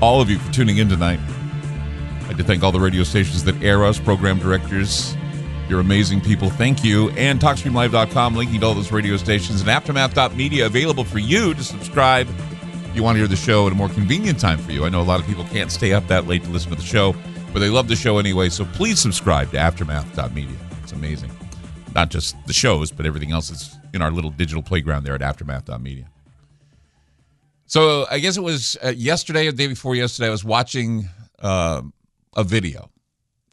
all of you for tuning in tonight. I'd like to thank all the radio stations that air us, program directors. You're amazing people. Thank you. And TalkStreamLive.com, linking to all those radio stations. And Aftermath.media, available for you to subscribe if you want to hear the show at a more convenient time for you. I know a lot of people can't stay up that late to listen to the show, but they love the show anyway, so please subscribe to Aftermath.media. It's amazing. Not just the shows, but everything else that's in our little digital playground there at Aftermath.media. So I guess it was yesterday or the day before yesterday, I was watching a video.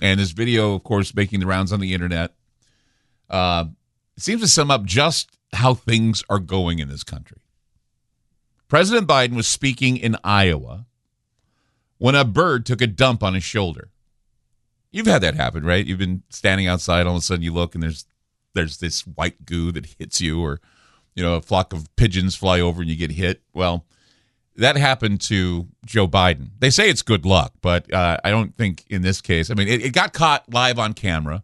And this video, of course, making the rounds on the internet, seems to sum up just how things are going in this country. President Biden was speaking in Iowa when a bird took a dump on his shoulder. You've had that happen, right? You've been standing outside, all of a sudden you look and there's this white goo that hits you, or you know, a flock of pigeons fly over and you get hit. Well, that happened to Joe Biden. They say it's good luck, but I don't think in this case. I mean, it got caught live on camera.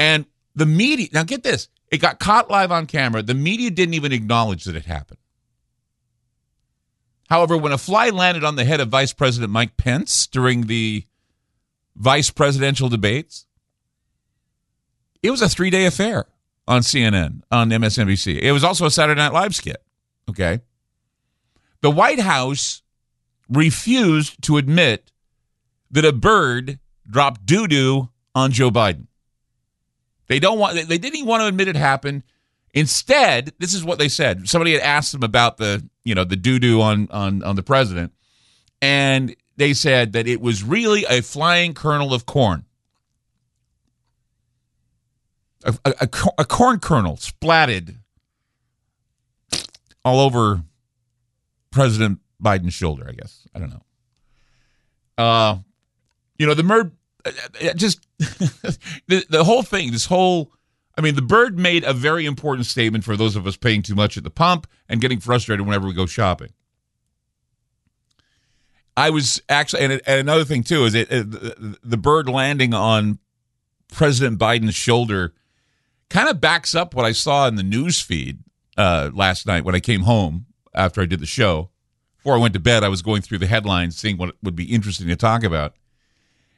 And the media, now get this, it got caught live on camera. The media didn't even acknowledge that it happened. However, when a fly landed on the head of Vice President Mike Pence during the vice presidential debates, it was a three-day affair on CNN, on MSNBC. It was also a Saturday Night Live skit, okay? The White House refused to admit that a bird dropped doo-doo on Joe Biden. They didn't even want to admit it happened. Instead, this is what they said. Somebody had asked them about the doo-doo on the president, and they said that it was really a flying kernel of corn. A corn kernel splatted all over President Biden's shoulder, I guess. I don't know. The bird, just the whole thing, the bird made a very important statement for those of us paying too much at the pump and getting frustrated whenever we go shopping. I was actually, and another thing too, is the bird landing on President Biden's shoulder kind of backs up what I saw in the news feed last night when I came home after I did the show. Before I went to bed, I was going through the headlines, seeing what would be interesting to talk about.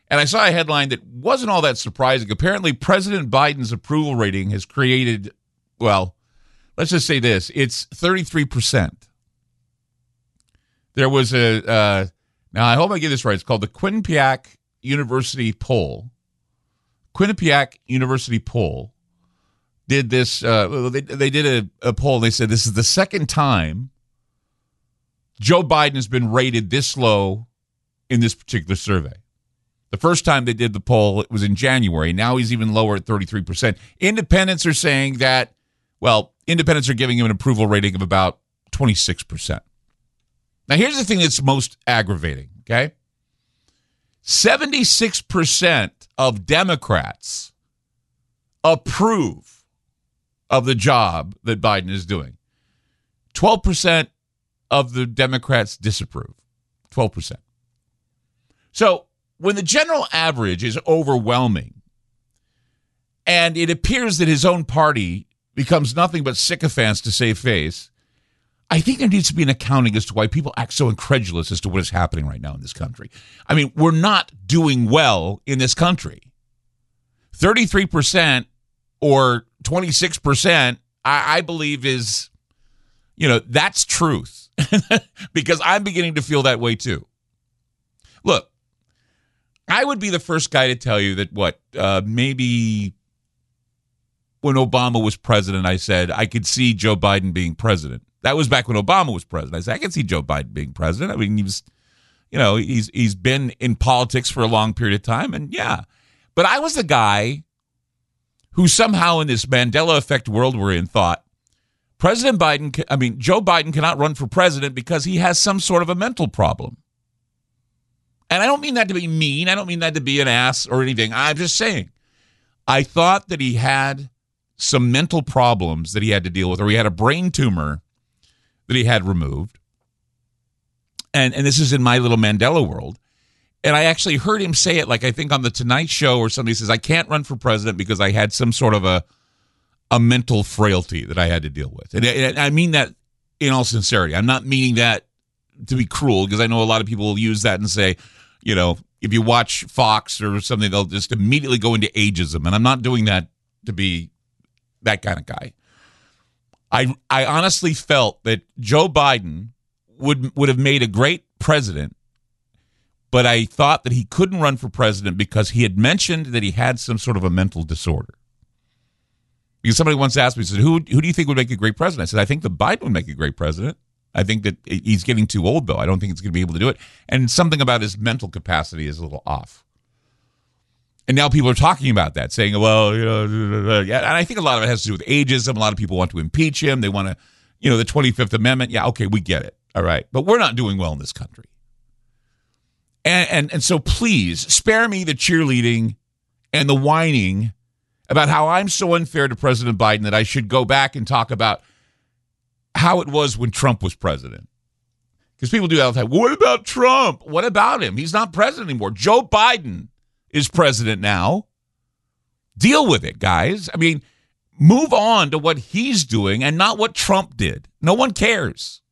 And I saw a headline that wasn't all that surprising. Apparently, President Biden's approval rating has created, well, let's just say this. It's 33%. There was now I hope I get this right. It's called the Quinnipiac University poll. Quinnipiac University poll did this. They did a poll. They said this is the second time Joe Biden has been rated this low in this particular survey. The first time they did the poll, it was in January. Now he's even lower at 33%. Independents are saying that, well, independents are giving him an approval rating of about 26%. Now, here's the thing that's most aggravating, okay? 76% of Democrats approve of the job that Biden is doing. 12% of the Democrats disapprove. 12%. So when the general average is overwhelming and it appears that his own party becomes nothing but sycophants to save face, I think there needs to be an accounting as to why people act so incredulous as to what is happening right now in this country. I mean, we're not doing well in this country. 33% or 26%, I believe is, you know, that's truth. Because I'm beginning to feel that way too. Look, I would be the first guy to tell you that maybe when Obama was president, I said, I could see Joe Biden being president. That was back when Obama was president. I said, I can see Joe Biden being president. I mean, he was, you know, he's been in politics for a long period of time. And yeah, but I was the guy who somehow in this Mandela effect world we're in thought Joe Biden cannot run for president because he has some sort of a mental problem. And I don't mean that to be mean. I don't mean that to be an ass or anything. I'm just saying, I thought that he had some mental problems that he had to deal with, or he had a brain tumor that he had removed. And this is in my little Mandela world. And I actually heard him say it, like I think on the Tonight Show or somebody says, I can't run for president because I had some sort of a mental frailty that I had to deal with. And I mean that in all sincerity. I'm not meaning that to be cruel, because I know a lot of people will use that and say, you know, if you watch Fox or something, they'll just immediately go into ageism. And I'm not doing that to be that kind of guy. I honestly felt that Joe Biden would have made a great president, but I thought that he couldn't run for president because he had mentioned that he had some sort of a mental disorder. Because somebody once asked me, he said, who do you think would make a great president? I said, I think that Biden would make a great president. I think that he's getting too old, though. I don't think he's going to be able to do it. And something about his mental capacity is a little off. And now people are talking about that, saying, well, you know, and I think a lot of it has to do with ageism. A lot of people want to impeach him. They want to, you know, the 25th Amendment. Yeah, okay, we get it. All right. But we're not doing well in this country. And so please spare me the cheerleading and the whining about how I'm so unfair to President Biden that I should go back and talk about how it was when Trump was president. Because people do that all the time. What about Trump? What about him? He's not president anymore. Joe Biden is president now. Deal with it, guys. I mean, move on to what he's doing and not what Trump did. No one cares.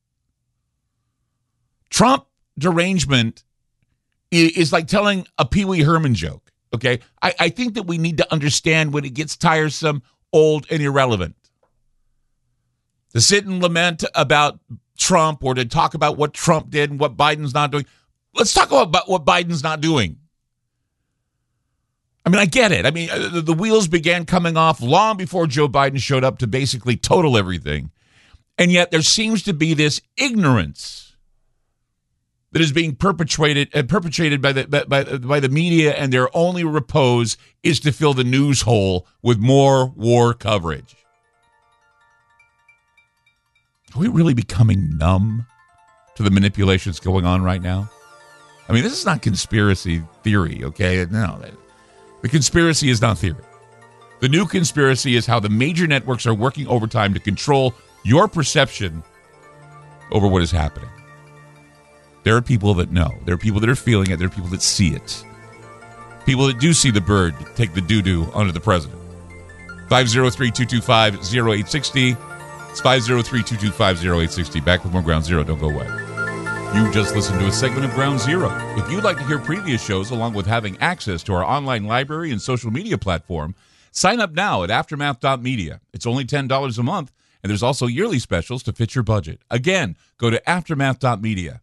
Trump derangement is like telling a Pee-wee Herman joke, okay? I think that we need to understand when it gets tiresome, old, and irrelevant. To sit and lament about Trump or to talk about what Trump did and what Biden's not doing. Let's talk about what Biden's not doing. I mean, I get it. I mean, the wheels began coming off long before Joe Biden showed up to basically total everything. And yet there seems to be this ignorance that is being perpetrated by the media, and their only repose is to fill the news hole with more war coverage. Are we really becoming numb to the manipulations going on right now? I mean, this is not conspiracy theory, okay? No, the conspiracy is not theory. The new conspiracy is how the major networks are working overtime to control your perception over what is happening. There are people that know. There are people that are feeling it. There are people that see it. People that do see the bird take the doo-doo onto the president. 503-225-0860. It's 503-225-0860. Back with more Ground Zero. Don't go away. You just listened to a segment of Ground Zero. If you'd like to hear previous shows along with having access to our online library and social media platform, sign up now at Aftermath.media. It's only $10 a month, and there's also yearly specials to fit your budget. Again, go to Aftermath.media.